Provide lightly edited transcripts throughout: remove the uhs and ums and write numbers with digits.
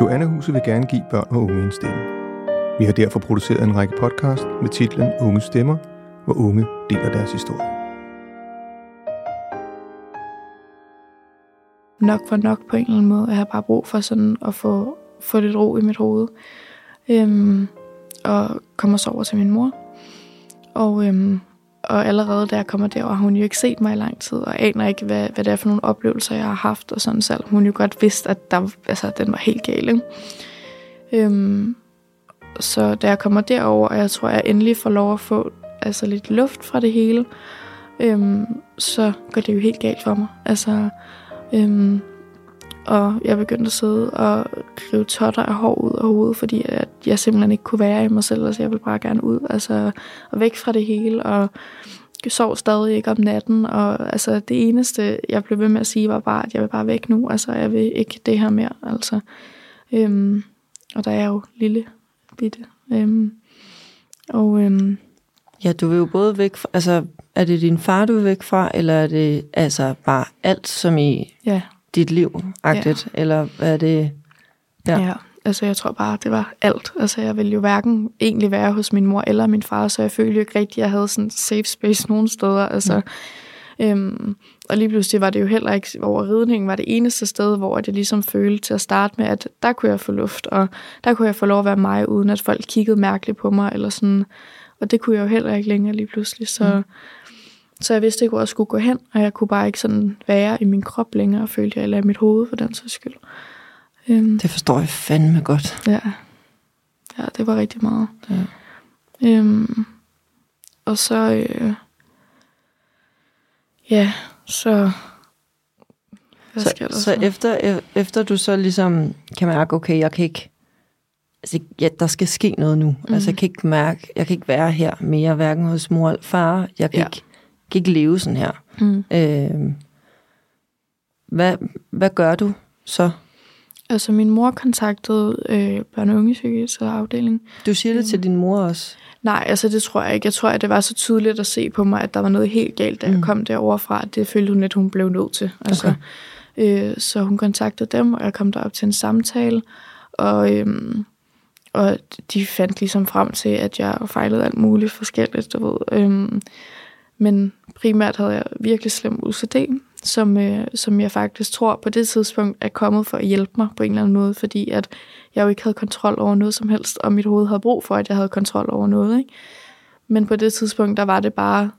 Johannehuset vil gerne give børn og unge en stemme. Vi har derfor produceret en række podcast med titlen Unge Stemmer, hvor unge deler deres historie. Nok for nok på en eller anden måde. Jeg har bare brug for sådan at få lidt ro i mit hoved. Og kommer så over til min mor. Og allerede da jeg kommer derover, har hun jo ikke set mig i lang tid, og aner ikke, hvad det er for nogle oplevelser, jeg har haft, og sådan selv. Hun jo godt vidste, at den var helt gal, ikke? Så da jeg kommer derover, og jeg tror, jeg endelig får lov at få lidt luft fra det hele, så går det jo helt galt for mig. Og jeg begyndte at sidde og rive totter af hår ud af hovedet, fordi at jeg simpelthen ikke kunne være i mig selv, så jeg ville bare gerne ud, og væk fra det hele, og sov stadig ikke om natten, og det eneste, jeg blev ved med at sige, var bare, at jeg vil bare væk nu, jeg vil ikke det her mere, og der er jeg jo lille bitte, Ja, du vil jo både væk fra, er det din far, du er væk fra, eller er det bare alt, som i... Ja. Dit liv-agtigt, ja. Eller er det... Ja. Ja, jeg tror bare, det var alt. Jeg ville jo hverken egentlig være hos min mor eller min far, så jeg følte jo ikke rigtigt, at jeg havde sådan safe space nogle steder, Og lige pludselig var det jo heller ikke, hvor ridningen var det eneste sted, hvor jeg ligesom følte til at starte med, at der kunne jeg få luft, og der kunne jeg få lov at være mig, uden at folk kiggede mærkeligt på mig, eller sådan, og det kunne jeg jo heller ikke længere lige pludselig, så... Så jeg vidste ikke, hvor jeg skulle gå hen, og jeg kunne bare ikke sådan være i min krop længere, følte jeg, eller i mit hoved, for den sags skyld. Det forstår jeg fandme godt. Ja, det var rigtig meget. Ja. Så efter du så ligesom kan mærke, okay, jeg kan ikke... der skal ske noget nu. Mm. Jeg kan ikke mærke, jeg kan ikke være her mere, hverken hos mor eller far. Jeg kan ikke leve sådan her. Mm. Hvad gør du så? Min mor kontaktede børne- og ungepsykiatrisk afdeling. Du siger det til din mor også? Nej, det tror jeg ikke. Jeg tror, at det var så tydeligt at se på mig, at der var noget helt galt, da jeg kom derovre fra. Det følte hun, at hun blev nødt til. Okay. Så hun kontaktede dem, og jeg kom derop til en samtale, og de fandt ligesom frem til, at jeg fejlede alt muligt forskelligt, du ved. Men primært havde jeg virkelig slem OCD, som jeg faktisk tror på det tidspunkt er kommet for at hjælpe mig på en eller anden måde, fordi at jeg jo ikke havde kontrol over noget som helst, og mit hoved havde brug for, at jeg havde kontrol over noget, ikke? Men på det tidspunkt, der var det bare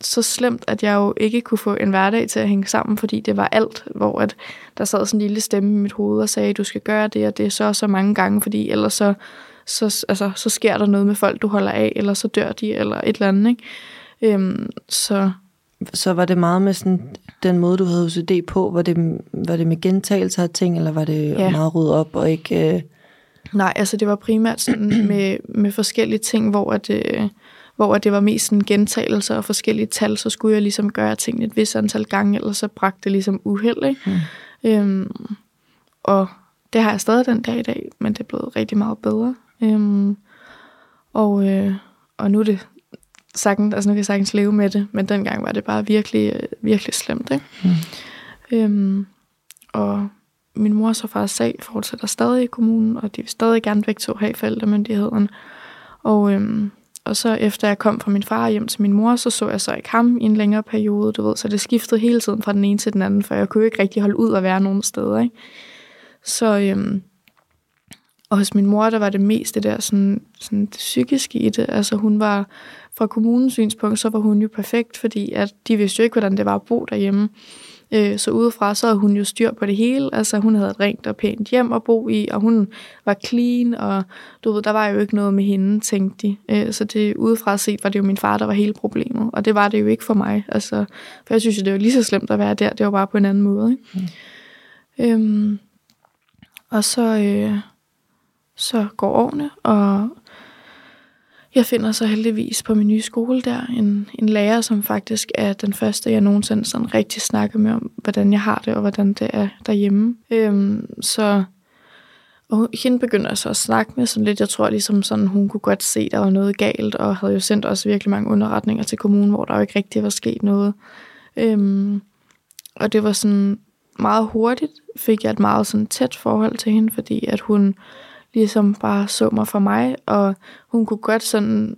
så slemt, at jeg jo ikke kunne få en hverdag til at hænge sammen, fordi det var alt, hvor at der sad sådan en lille stemme i mit hoved og sagde, du skal gøre det, og det er så mange gange, fordi ellers så sker der noget med folk, du holder af, eller så dør de, eller et eller andet, ikke? Så var det meget med sådan, den måde, du havde OCD på, var det med gentagelser af ting, eller var det meget ryddet op og ikke... Nej, det var primært sådan med forskellige ting, hvor det var mest sådan gentagelser og forskellige tal, så skulle jeg ligesom gøre ting et vis antal gange, eller så bragte det ligesom uheld, ikke? Og det har jeg stadig den dag i dag, men det er blevet rigtig meget bedre. Og nu er det sagtens, nu kan jeg sagtens leve med det, men dengang var det bare virkelig, virkelig slemt, ikke? Og min mor så far sag fortsætter stadig i kommunen, og de vil stadig gerne væk til at have forældremyndigheden. Og så efter jeg kom fra min far hjem til min mor, så jeg ikke ham i en længere periode, du ved, så det skiftede hele tiden fra den ene til den anden, for jeg kunne jo ikke rigtig holde ud og være nogen steder, ikke? Og hos min mor, der var det mest det der sådan det psykiske i det. Hun var, fra kommunens synspunkt, så var hun jo perfekt, fordi at de vidste jo ikke, hvordan det var at bo derhjemme. Så udefra, så havde hun jo styr på det hele. Hun havde et rent og pænt hjem at bo i, og hun var clean, og du ved, der var jo ikke noget med hende, tænkte de. Så det udefra set, var det jo min far, der var hele problemet, og det var det jo ikke for mig. For jeg synes jo, det var lige så slemt at være der, det var bare på en anden måde, ikke? Så går årene, og jeg finder så heldigvis på min nye skole der en lærer, som faktisk er den første, jeg nogensinde sådan rigtig snakker med om, hvordan jeg har det, og hvordan det er derhjemme. Og hende begynder jeg så at snakke med sådan lidt. Jeg tror ligesom sådan, hun kunne godt se, der var noget galt, og havde jo sendt også virkelig mange underretninger til kommunen, hvor der jo ikke rigtig var sket noget. Og det var sådan... meget hurtigt fik jeg et meget sådan tæt forhold til hende, fordi at hun ligesom bare så mig for mig, og hun kunne godt sådan,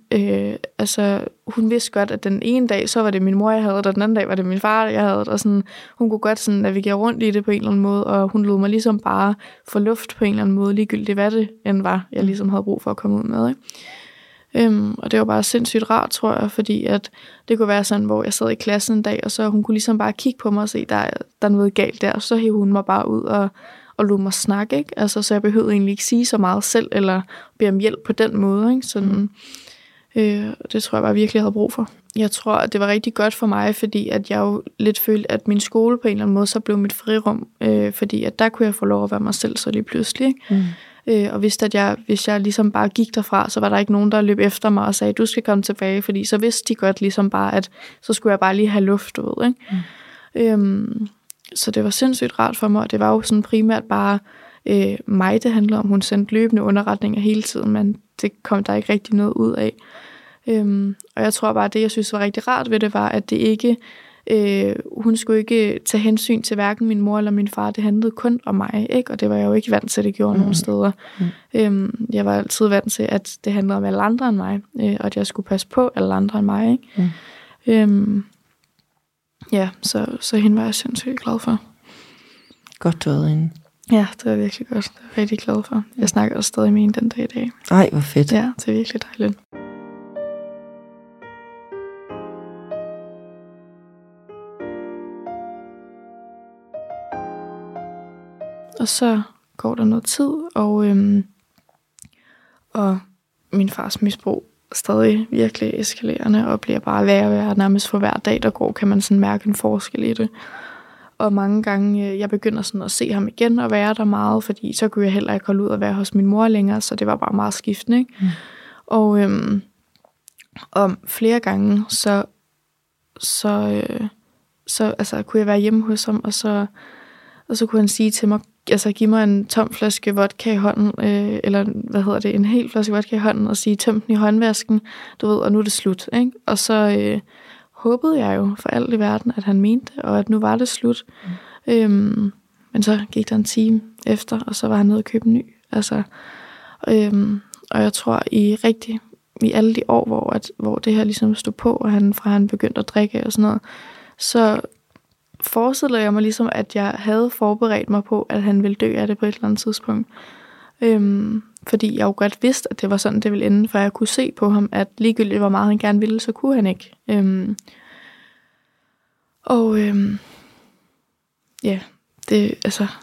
hun vidste godt, at den ene dag, så var det min mor, jeg havde, og den anden dag var det min far, jeg havde, og sådan, hun kunne godt sådan navigere rundt i det på en eller anden måde, og hun lod mig ligesom bare få luft på en eller anden måde, ligegyldigt hvad det end var, jeg ligesom havde brug for at komme ud med, ikke? Og det var bare sindssygt rart, tror jeg, fordi at det kunne være sådan, hvor jeg sad i klassen en dag, og så hun kunne ligesom bare kigge på mig og se, der er noget galt der, og så hævde hun mig bare ud og lod mig snakke, ikke? Altså, så jeg behøvede egentlig ikke sige så meget selv, eller bede om hjælp på den måde, ikke? Sådan, det tror jeg bare virkelig, jeg havde brug for. Jeg tror, at det var rigtig godt for mig, fordi at jeg jo lidt følte, at min skole på en eller anden måde, så blev mit frirum, fordi at der kunne jeg få lov at være mig selv, så lige pludselig, ikke? Mm. Og vidste, at hvis jeg ligesom bare gik derfra, så var der ikke nogen, der løb efter mig og sagde, du skal komme tilbage, fordi så vidste de godt ligesom bare, at så skulle jeg bare lige have luft ud, ikke? Mm. Så det var sindssygt rart for mig, og det var jo sådan primært bare mig, det handlede om. Hun sendte løbende underretninger hele tiden, men det kom der ikke rigtig noget ud af. Og jeg tror bare, det jeg synes var rigtig rart ved det, var, at det ikke, hun skulle ikke tage hensyn til hverken min mor eller min far. Det handlede kun om mig, ikke? Og det var jeg jo ikke vant til, det gjorde nogen steder. Jeg var altid vant til, at det handlede om alle andre end mig, og at jeg skulle passe på alle andre end mig, ikke? Ja, så hende var jeg sindssygt glad for. Godt, du havde hende. Ja, det var virkelig godt. Det var rigtig glad for. Jeg snakker også stadig med hende den dag i dag. Ej, hvor fedt. Ja, det er virkelig dejligt. Og så går der noget tid, og min fars misbrug stadig virkelig eskalerende, og bliver bare værre og værre, nærmest for hver dag, der går, kan man sådan mærke en forskel i det. Og mange gange, jeg begynder sådan at se ham igen og være der meget, fordi så kunne jeg heller ikke holde ud at være hos min mor længere, så det var bare meget skiftende, ikke? Mm. Og flere gange, så kunne jeg være hjemme hos ham, og så kunne han sige til mig, altså give mig en tom flaske vodka i hånden, eller en hel flaske vodka i hånden, og sige, tøm den i håndvasken, du ved, og nu er det slut, ikke? Og så håbede jeg jo for alt i verden, at han mente det, og at nu var det slut. Men så gik der en time efter, og så var han nede og købe en ny. Altså, og jeg tror, i alle de år, hvor det her ligesom stod på, og han begyndte at drikke og sådan noget, så forestillede jeg mig ligesom, at jeg havde forberedt mig på, at han ville dø af det på et eller andet tidspunkt. Fordi jeg jo godt vidste, at det var sådan, det ville ende, for jeg kunne se på ham, at ligegyldigt hvor meget han gerne ville, så kunne han ikke.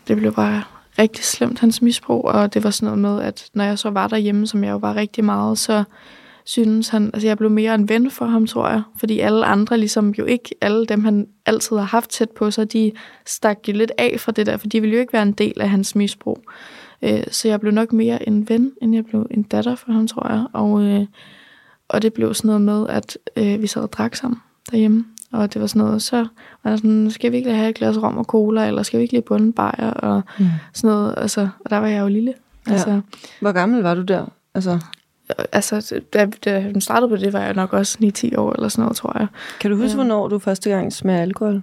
Det blev bare rigtig slemt, hans misbrug, og det var sådan noget med, at når jeg så var derhjemme, som jeg jo var rigtig meget, så synes han, altså jeg blev mere en ven for ham, tror jeg, fordi alle andre ligesom jo ikke, alle dem han altid har haft tæt på sig, de stak jo lidt af fra det der, for de ville jo ikke være en del af hans misbrug. Så jeg blev nok mere en ven, end jeg blev en datter for ham, tror jeg, og det blev sådan noget med, at vi sad og drak sammen derhjemme, og det var sådan noget, så var der sådan, skal vi ikke have et glas rom og cola, eller skal vi ikke lige bunde bajer, og sådan noget, altså, og der var jeg jo lille. Altså, ja. Hvor gammel var du der? Altså, da hun startede på det, var jeg nok også 9-10 år eller sådan noget, tror jeg. Kan du huske, hvornår du første gang smagte alkohol?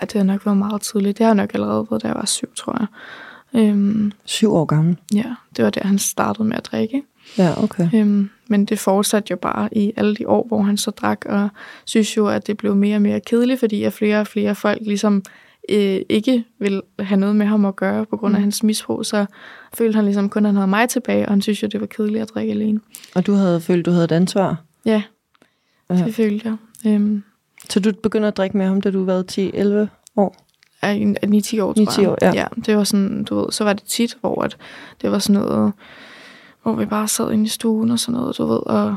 Ja, det har nok været meget tidligt. Det har nok allerede været, da jeg var 7, tror jeg. 7 år gammel? Ja, det var der, han startede med at drikke. Ja, okay. Men det fortsatte jo bare i alle de år, hvor han så drak, og synes jo, at det blev mere og mere kedeligt, fordi at flere og flere folk ligesom ikke ville have noget med ham at gøre på grund af hans misbrug, så følte han ligesom kun, at han havde mig tilbage, og han synes jo, det var kedeligt at drikke alene. Og du havde følt, du havde et ansvar? Ja, det følte jeg. Så du begynder at drikke med ham, da du var 10-11 år? 9-10 år, tror jeg. Ja. Det var sådan, du ved, så var det tit, hvor at det var sådan noget, hvor vi bare sad inde i stuen og sådan noget, du ved,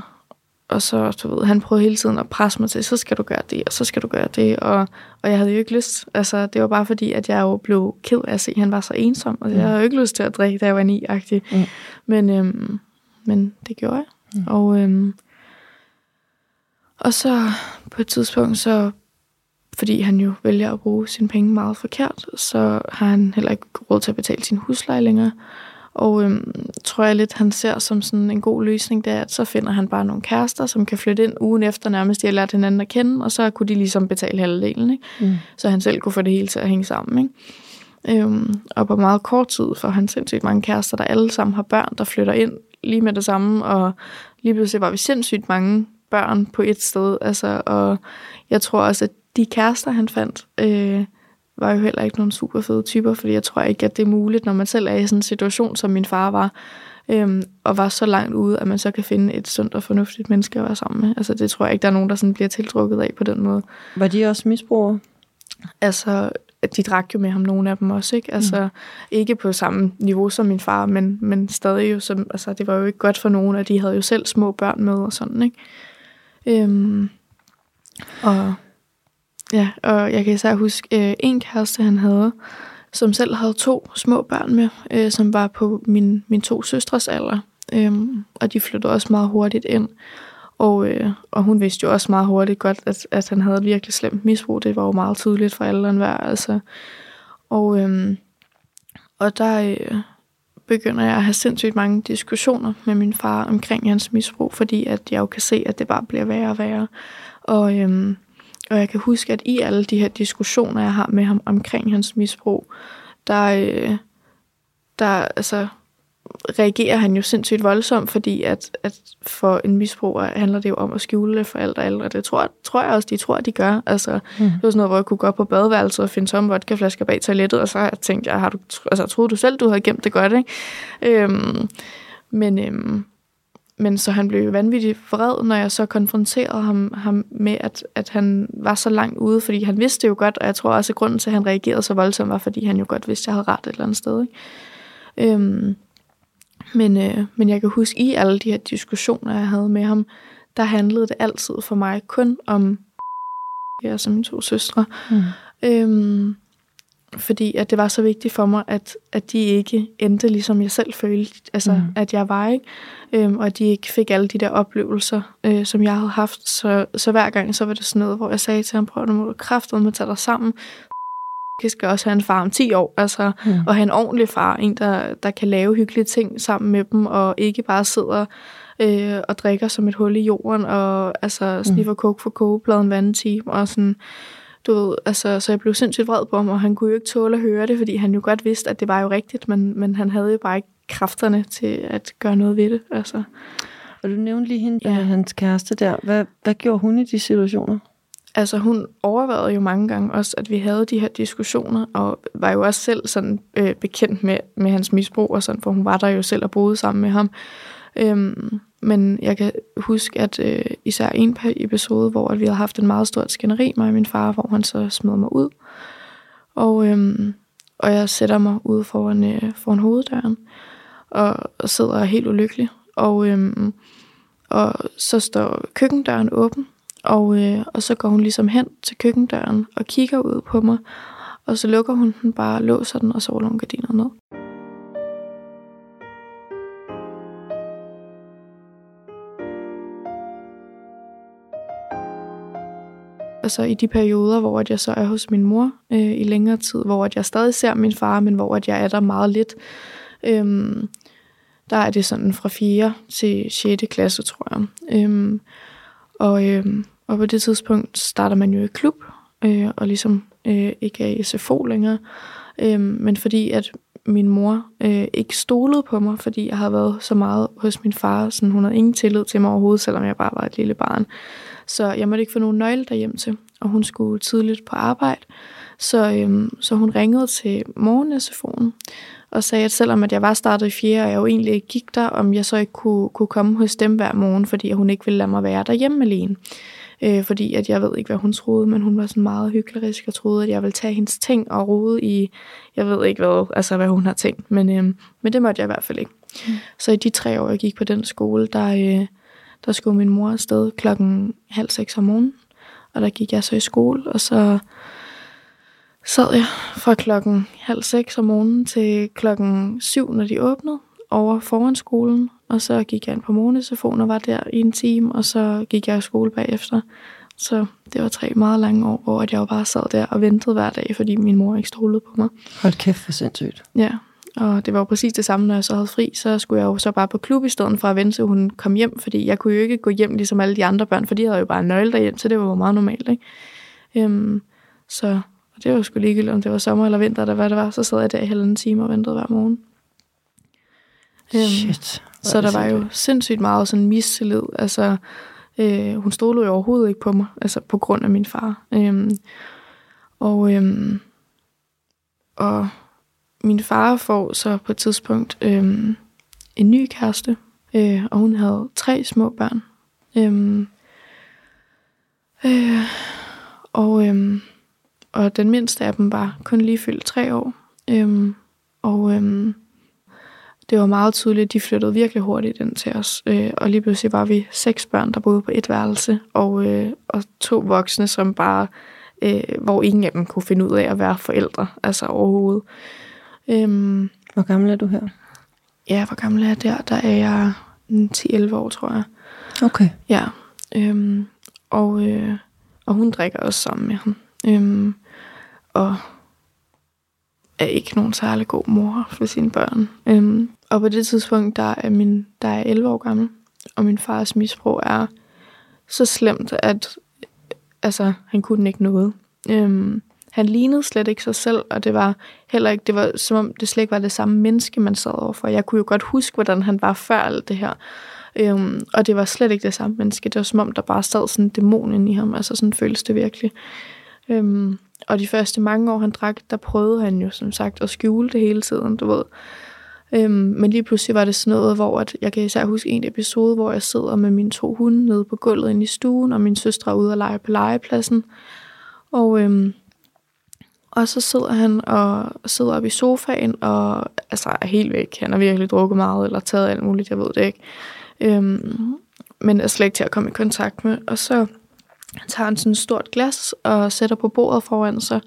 og så, du ved, han prøvede hele tiden at presse mig til, så skal du gøre det, og så skal du gøre det, og jeg havde jo ikke lyst. Altså, det var bare fordi, at jeg jo blev ked af at se, at han var så ensom, og jeg havde jo ikke lyst til at drikke, da jeg var 9-agtig. Men det gjorde jeg. Og så på et tidspunkt, så fordi han jo vælger at bruge sine penge meget forkert, så har han heller ikke råd til at betale sin husleje længere. Og tror jeg lidt, han ser som sådan en god løsning, det er, at så finder han bare nogle kærester, som kan flytte ind ugen efter nærmest, de har lært hinanden at kende, og så kunne de ligesom betale halvdelen, ikke? Mm. Så han selv kunne få det hele til at hænge sammen, ikke? Og på meget kort tid får han sindssygt mange kærester, der alle sammen har børn, der flytter ind lige med det samme, og lige pludselig var vi sindssygt mange børn på et sted, altså, og jeg tror også, at de kærester, han fandt, var jo heller ikke nogen super fede typer, fordi jeg tror ikke, at det er muligt, når man selv er i sådan en situation, som min far var, og var så langt ude, at man så kan finde et sundt og fornuftigt menneske at være sammen med. Altså det tror jeg ikke, der er nogen, der sådan bliver tiltrukket af på den måde. Var de også misbrugere? Altså, de drak jo med ham, nogle af dem også, ikke? Altså, ikke på samme niveau som min far, men stadig jo, som, altså det var jo ikke godt for nogen, og de havde jo selv små børn med og sådan, ikke? Ja, og jeg kan især huske en kæreste, han havde, som selv havde 2 små børn med, som var på min 2 søstres alder. Og de flyttede også meget hurtigt ind. Og hun vidste jo også meget hurtigt godt, at han havde virkelig slemt misbrug. Det var jo meget tydeligt for alle enhver, altså. Og der begynder jeg at have sindssygt mange diskussioner med min far omkring hans misbrug, fordi at jeg jo kan se, at det bare bliver værre og værre. Og jeg kan huske, at i alle de her diskussioner, jeg har med ham omkring hans misbrug, der altså, reagerer han jo sindssygt voldsomt, fordi at for en misbruger handler det jo om at skjule det for alt og alle. Det tror jeg også, de tror, de gør. Altså, det var sådan noget, hvor jeg kunne gå op på badeværelset og finde tomme vodkaflasker bag toilettet, og så tænkte jeg, troede du selv, du havde gemt det godt, ikke? Men så han blev vanvittigt vred, når jeg så konfronterede ham med, at han var så langt ude, fordi han vidste jo godt, og jeg tror også, at grunden til, at han reagerede så voldsomt, var, fordi han jo godt vidste, at jeg havde ret et eller andet sted. Ikke? Men jeg kan huske, i alle de her diskussioner, jeg havde med ham, der handlede det altid for mig kun om jeg som mine 2 søstre. Fordi at det var så vigtigt for mig, at de ikke endte, ligesom jeg selv følte, altså, at jeg var, ikke? Og at de ikke fik alle de der oplevelser, som jeg havde haft. Så hver gang, så var det sådan noget, hvor jeg sagde til ham, prøv, nu må du kraftedeme tage dig sammen. Jeg skal også have en far om 10 år, altså, og have en ordentlig far, en, der kan lave hyggelige ting sammen med dem, og ikke bare sidder og drikker som et hul i jorden, og altså, sniffer coke for kogepladen hver anden time, og sådan. Du ved, altså, så jeg blev sindssygt vred på ham, og han kunne jo ikke tåle at høre det, fordi han jo godt vidste, at det var jo rigtigt, men han havde jo bare ikke kræfterne til at gøre noget ved det. Altså. Og du nævnte lige hende, hans kæreste der. Hvad gjorde hun i de situationer? Altså, hun overvejede jo mange gange også, at vi havde de her diskussioner, og var jo også selv sådan bekendt med hans misbrug, og sådan, for hun var der jo selv og boede sammen med ham. Men jeg kan huske, at især en episode, hvor vi havde haft en meget stort skænderi, mig og min far, hvor han så smed mig ud. Og jeg sætter mig ude foran hoveddøren, og sidder helt ulykkelig. Og så står køkkendøren åben, og så går hun ligesom hen til køkkendøren og kigger ud på mig. Og så lukker hun den bare, låser den, og så ruller hun gardinerne ned. Altså i de perioder, hvor jeg så er hos min mor i længere tid, hvor jeg stadig ser min far, men hvor jeg er der meget lidt, der er det sådan fra 4. til 6. klasse, tror jeg. Og på det tidspunkt starter man jo i klub, og ligesom ikke er i SFO længere. Men fordi at min mor ikke stolede på mig, fordi jeg havde været så meget hos min far, sådan hun havde ingen tillid til mig overhovedet, selvom jeg bare var et lille barn. Så jeg måtte ikke få nogen nøgle derhjemme til, og hun skulle tidligt på arbejde. Så hun ringede til morgen-SFO'en og sagde, at selvom at jeg var startet i 4, og jeg jo egentlig ikke gik der, om jeg så ikke kunne komme hos dem hver morgen, fordi hun ikke ville lade mig være derhjemme alene. Fordi at jeg ved ikke, hvad hun troede, men hun var sådan meget hyklerisk og troede, at jeg ville tage hendes ting og rode i, jeg ved ikke hvad, altså hvad hun har tænkt, men det måtte jeg i hvert fald ikke. Så i de 3 år, jeg gik på den skole, der skulle min mor afsted 5:30 om morgenen, og der gik jeg så i skole, og så sad jeg fra 5:30 om morgenen til 7:00, når de åbnede, over foran skolen, og så gik jeg ind på morgentelefon og var der i en time, og så gik jeg i skole bagefter. Så det var 3 meget lange år, hvor jeg jo bare sad der og ventede hver dag, fordi min mor ikke stolede på mig. Hold kæft, for sindssygt. Ja, Og det var jo præcis det samme, når jeg så havde fri, så skulle jeg jo så bare på klub i stedet for at vente til hun kom hjem, fordi jeg kunne jo ikke gå hjem ligesom alle de andre børn, for de havde jo bare en nøgle derhjem, så det var jo meget normalt, ikke? Så det var jo sgu ligegyldigt, om det var sommer eller vinter, eller hvad det var, så sad jeg der i halvanden time og ventede hver morgen. Shit. Så der var jo sindssygt meget sådan mistillid, altså hun stolede jo overhovedet ikke på mig, altså på grund af min far. Og min far får så på et tidspunkt en ny kæreste, og hun havde 3 små børn. Og den mindste af dem var kun lige fyldt 3 år. Det var meget tydeligt, de flyttede virkelig hurtigt ind til os. Og lige pludselig var vi 6 børn, der boede på et værelse, og 2 voksne, som bare, hvor ingen af dem kunne finde ud af at være forældre, altså overhovedet. Hvor gammel er du her? Ja, hvor gammel er jeg der? Der er jeg 10-11 år, tror jeg. Okay. Ja. Og hun drikker også sammen med ham. Og er ikke nogen særlig god mor for sine børn. Og på det tidspunkt, der er 11 år gammel, og min fars misbrug er så slemt, at altså, han kunne ikke noget. Han lignede slet ikke sig selv, og det var heller ikke, det var som om det slet ikke var det samme menneske, man sad overfor. Jeg kunne jo godt huske, hvordan han var før alt det her. Og det var slet ikke det samme menneske. Det var som om, der bare sad sådan en dæmon inde i ham. Altså sådan føles det virkelig. Og de første mange år, han drak, der prøvede han jo som sagt at skjule det hele tiden, du ved. Men lige pludselig var det sådan noget, hvor at, jeg kan især huske en episode, hvor jeg sidder med mine 2 hunde nede på gulvet inde i stuen, og min søstre er ude og lege på legepladsen. Og så sidder han op i sofaen, og altså er helt væk. Han har virkelig drukket meget, eller taget alt muligt, jeg ved det ikke. Men er slet ikke til at komme i kontakt med. Og så tager han sådan et stort glas, og sætter på bordet foran sig.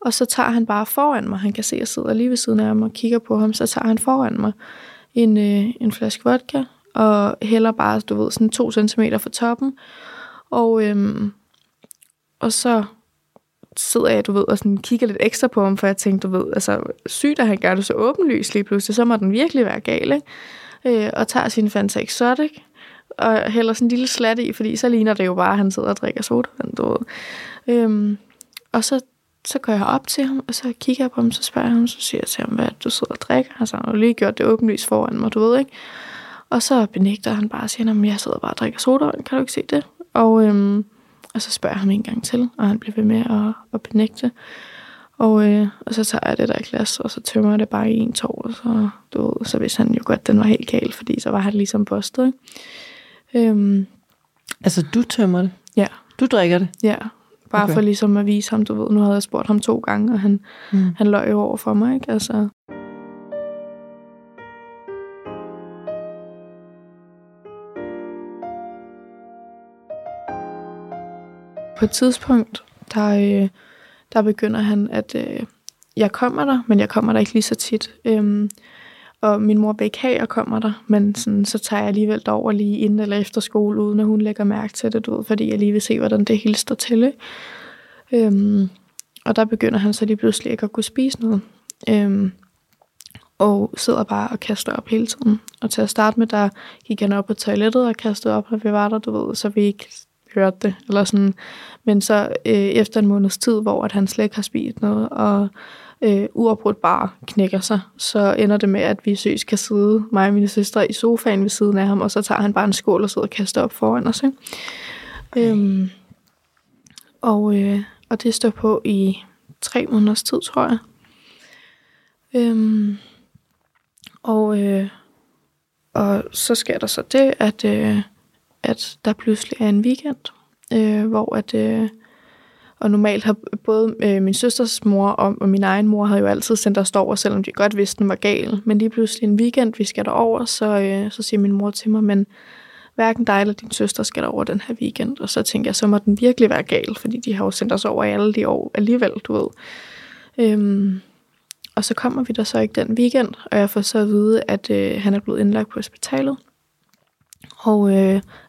Og så tager han bare foran mig. Han kan se, at jeg sidder lige ved siden af ham og kigger på ham. Så tager han foran mig en flaske vodka, og hælder bare, du ved, sådan 2 centimeter fra toppen. Og så sidder jeg, du ved, og sådan kigger lidt ekstra på ham, for jeg tænkte, du ved, altså sygt, at han gør det så åbenlyst lige pludselig, så må den virkelig være gal, ikke? Og tager sin Fanta Exotic, og hælder sådan en lille slat i, fordi så ligner det jo bare, at han sidder og drikker sodavand, du ved. Og så går jeg op til ham, og så kigger jeg på ham, så spørger jeg ham, så siger jeg til ham, hvad du sidder og drikker? Altså, han har lige gjort det åbenlyst foran mig, du ved, ikke? Og så benægter han bare og siger, jamen, jeg sidder bare og drikker sodavand, kan du ikke se det? Og så spørger jeg ham en gang til, og han bliver ved med at benægte. Og så tager jeg det der glas, og så tømmer jeg det bare i en tår, så vidste han jo godt, den var helt gal, fordi så var han ligesom bustet. Altså, du tømmer det? Ja. Du drikker det? Ja, bare okay. For ligesom at vise ham, du ved, nu havde jeg spurgt ham 2 gange, og han løj jo over for mig, ikke? Altså. På et tidspunkt, der begynder han, at jeg kommer der, men jeg kommer der ikke lige så tit. Og min mor vil ikke have, at jeg kommer der, men sådan, så tager jeg alligevel derover lige inden eller efter skole, uden at hun lægger mærke til det, du ved, fordi jeg lige vil se, hvordan det hele står til. Og der begynder han så lige pludselig ikke at kunne spise noget. Og sidder bare og kaster op hele tiden. Og til at starte med, der gik han op på toilettet og kastede op, når vi var der, du ved, så vi ikke hørte det, eller sådan, men så efter en måneds tid, hvor at han slet ikke har spist noget, og uafbrudt bare knækker sig, så ender det med, at vi søs kan sidde, mig og mine søstre, i sofaen ved siden af ham, og så tager han bare en skål og sidder og kaster op foran os. Og det står på i 3 måneders tid, tror jeg. Og så sker der så det, at der pludselig er en weekend, hvor at, og normalt har både min søsters mor og min egen mor havde jo altid sendt os over, selvom de godt vidste, den var gal. Men lige pludselig en weekend, vi skal derover, så siger min mor til mig, men hverken dig eller din søster skal derover den her weekend. Og så tænker jeg, så må den virkelig være gal, fordi de har jo sendt os over i alle de år alligevel, du ved. Og så kommer vi der så ikke den weekend, og jeg får så at vide, at han er blevet indlagt på hospitalet. Og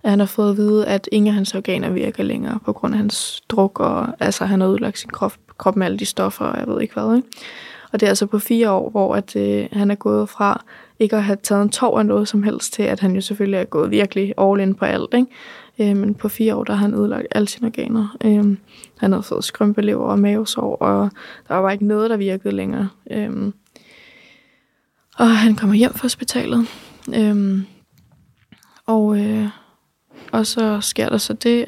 han har fået at vide, at ingen af hans organer virker længere på grund af hans druk, og altså han har ødelagt sin krop med alle de stoffer, og jeg ved ikke hvad. Ikke? Og det er altså på 4 år, hvor at, han er gået fra ikke at have taget en tår af noget som helst, til at han jo selvfølgelig er gået virkelig all in på alt. Ikke? Men på 4 år, der har han ødelagt alle sine organer. Han havde fået skrømpelever og mavesår, og der var ikke noget, der virkede længere. Og han kommer hjem fra hospitalet. Og så sker der så det,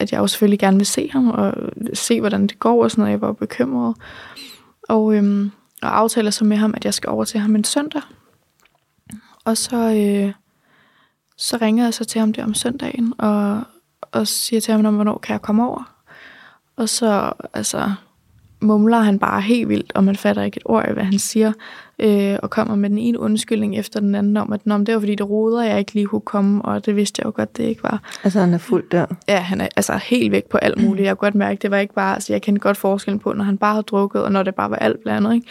at jeg jo selvfølgelig gerne vil se ham, og se, hvordan det går, og sådan noget. Jeg var bekymret. Og aftaler så med ham, at jeg skal over til ham en søndag. Og så ringer jeg så til ham der om søndagen, og siger til ham, hvornår kan jeg komme over? Og så mumler han bare helt vildt, og man fatter ikke et ord af, hvad han siger, og kommer med den ene undskyldning efter den anden om, at det var fordi, det roder, jeg ikke lige kunne komme, og det vidste jeg jo godt, det ikke var. Altså han er fuldt der? Ja, han er helt væk på alt muligt. Jeg kunne godt mærke, det var ikke bare, jeg kendte godt forskellen på, når han bare havde drukket, og når det bare var alt blandet, ikke?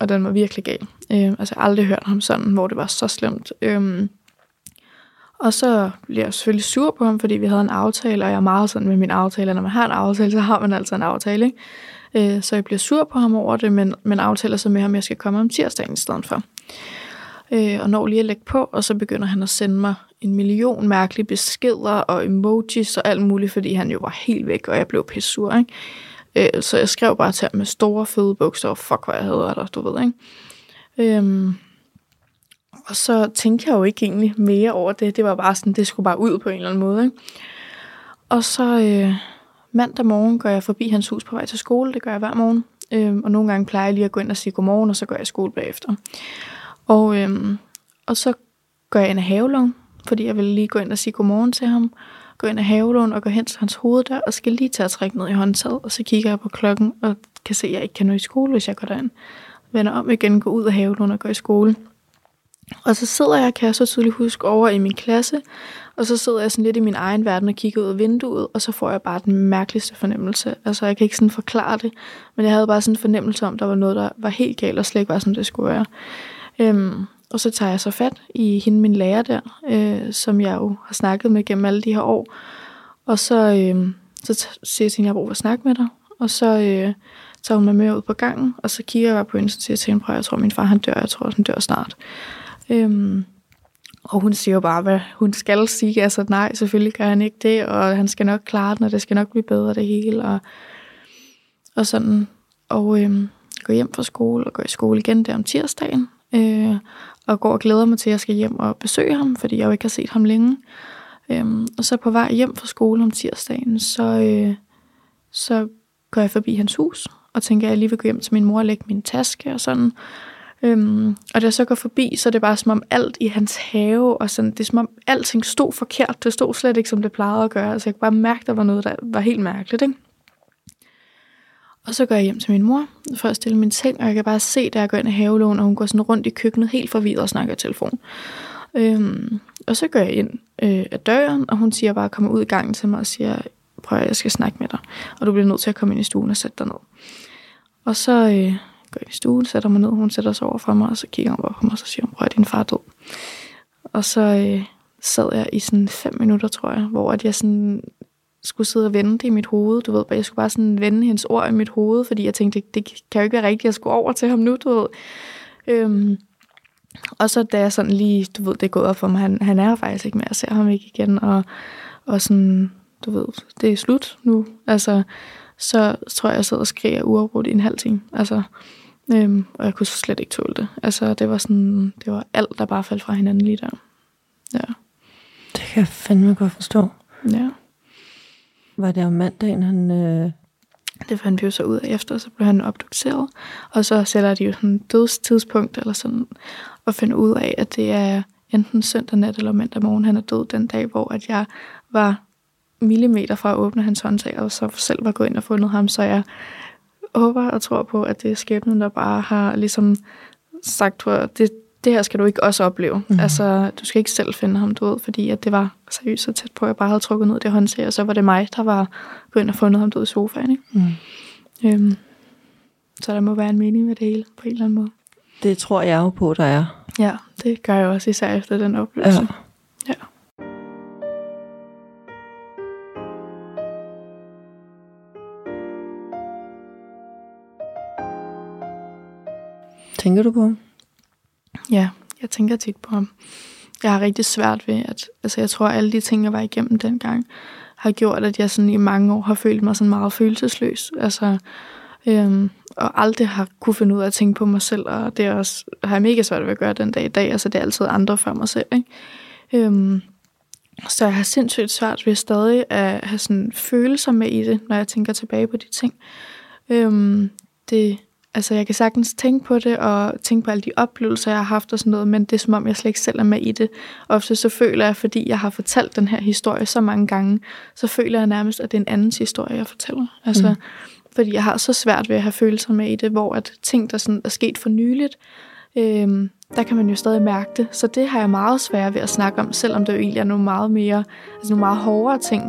Og den var virkelig gal. Jeg har aldrig hørt ham sådan, hvor det var så slemt. Og så bliver jeg selvfølgelig sur på ham, fordi vi havde en aftale, og jeg er meget sådan med mine aftaler. Når man har en aftale, så har man altså en aftale, ikke? Så jeg bliver sur på ham over det, men aftaler så med ham, at jeg skal komme om tirsdagen i stedet for. Og når lige at lægge på, og så begynder han at sende mig 1 million mærkelige beskeder og emojis og alt muligt, fordi han jo var helt væk, og jeg blev pissur, ikke? Så jeg skrev bare til ham med store fede bogstaver, fuck hvad jeg hader dig, du ved, ikke? Og så tænkte jeg jo ikke egentlig mere over det. Det var bare sådan, det skulle bare ud på en eller anden måde. Ikke? Og så mandag morgen går jeg forbi hans hus på vej til skole. Det gør jeg hver morgen. Og nogle gange plejer jeg lige at gå ind og sige godmorgen, og så går jeg i skole bagefter. Og så går jeg ind af havelån, fordi jeg ville lige gå ind og sige godmorgen til ham. Gå ind af havelån og gå hen til hans hoveddør, og skal lige til at trække ned i håndtaget. Og så kigger jeg på klokken og kan se, at jeg ikke kan nå i skole, hvis jeg går derind. Vender om igen, går ud af havelån og går i skole. Og så sidder jeg, kan jeg så tydeligt huske, over i min klasse, og så sidder jeg sådan lidt i min egen verden og kigger ud af vinduet, og så får jeg bare den mærkeligste fornemmelse. Jeg kan ikke sådan forklare det, men jeg havde bare sådan en fornemmelse om, der var noget, der var helt galt, og slet ikke var, som det skulle være. Og så tager jeg så fat i hende, min lærer der, som jeg jo har snakket med gennem alle de her år. Og så siger jeg til hende, jeg har brug for at snakke med dig, og så tager hun mig med ud på gangen, og så kigger jeg bare på hende, og siger til hende, prøv, jeg tror, min far han dør, jeg tror, han dør snart. Og hun siger jo bare, hvad hun skal sige. Nej, selvfølgelig gør han ikke det, og han skal nok klare den, og det skal nok blive bedre det hele, og sådan. Og går hjem fra skole og går i skole igen der om tirsdagen, og går og glæder mig til, at jeg skal hjem og besøge ham, fordi jeg jo ikke har set ham længe. Og så på vej hjem fra skole om tirsdagen, så går jeg forbi hans hus, og tænker, at jeg lige vil gå hjem til min mor og lægge min taske og sådan. Og da jeg så går forbi, så er det bare som om alt i hans have og sådan, det er som om alting stod forkert, det stod slet ikke som det plejede at gøre, altså jeg kunne bare mærke, der var noget, der var helt mærkeligt, ikke? Og så går jeg hjem til min mor for at stille mine ting, og jeg kan bare se, da jeg går ind i havelån, og hun går sådan rundt i køkkenet helt forvirret og snakker i telefon. Og så går jeg ind ad døren, og hun siger bare, kommer ud i gangen til mig og siger, prøv, jeg skal snakke med dig, og du bliver nødt til at komme ind i stuen og sætte dig ned. Og så går i stuen, sætter mig ned, hun sætter sig over for mig, og så kigger hun på mig, og så siger hun, prøv at din far er død. Og så sad jeg i sådan 5 minutter, tror jeg, hvor at jeg sådan skulle sidde og vende det i mit hoved, du ved, jeg skulle bare sådan vende hendes ord i mit hoved, fordi jeg tænkte, det kan jo ikke være rigtigt, jeg skulle over til ham nu, du ved. Og så da jeg sådan lige, du ved, det er gået op for mig, han er faktisk ikke mere, jeg ser ham ikke igen, og sådan, du ved, det er slut nu, så tror jeg, jeg sad og skriger uafbrudt i en halv time. Og jeg kunne slet ikke tåle det. Det var sådan, det var alt, der bare faldt fra hinanden lige der. Ja. Det kan jeg fandme godt forstå. Ja. Var det om mandagen, han... Det fandt vi jo så ud af efter, så blev han obduceret. Og så sætter de jo sådan et dødstidspunkt, eller sådan, og finder ud af, at det er enten søndag nat eller mandag morgen, han er død den dag, hvor at jeg var... millimeter fra at åbne hans håndtag, og så selv var gået ind og fundet ham, så jeg håber og tror på, at det er skæbnen, der bare har ligesom sagt, det her skal du ikke også opleve. Mm. Du skal ikke selv finde ham, du ved, fordi at det var seriøst så tæt på, at jeg bare havde trukket ned det håndtag, og så var det mig, der var gået ind og fundet ham død i sofaen, ikke? Mm. Så der må være en mening med det hele, på en eller anden måde. Det tror jeg jo på, der er. Ja, det gør jeg også, især efter den oplevelse. Ja. Tænker du på ham? Ja, jeg tænker tit på ham. Jeg har rigtig svært ved, at jeg tror, at alle de ting, jeg var igennem dengang, har gjort, at jeg sådan i mange år har følt mig sådan meget følelsesløs. Og aldrig har kunne finde ud af at tænke på mig selv, og det er også, har jeg mega svært ved at gøre den dag i dag. Altså, det er altid andre for mig selv, ikke? Så jeg har sindssygt svært ved stadig at have sådan følelser med i det, når jeg tænker tilbage på de ting. Jeg kan sagtens tænke på det, og tænke på alle de oplevelser, jeg har haft og sådan noget, men det er som om, jeg slet ikke selv er med i det. Ofte så føler jeg, fordi jeg har fortalt den her historie så mange gange, så føler jeg nærmest, at det er en andens historie, jeg fortæller. Fordi jeg har så svært ved at have følelser med i det, hvor at ting, der sådan er sket for nyligt, der kan man jo stadig mærke det. Så det har jeg meget svært ved at snakke om, selvom der jo egentlig er nogle meget hårdere ting,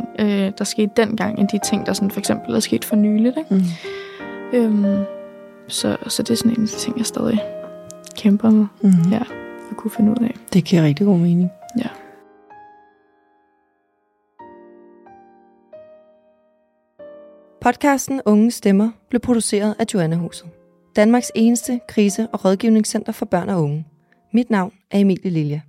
der skete dengang, end de ting, der sådan for eksempel er sket for nyligt. Ikke? Så det er sådan en af de ting, jeg stadig kæmper med, at kunne finde ud af. Det giver rigtig god mening. Ja. Podcasten Unge Stemmer blev produceret af Johannehuset, Danmarks eneste krise- og rådgivningscenter for børn og unge. Mit navn er Emilie Lilja.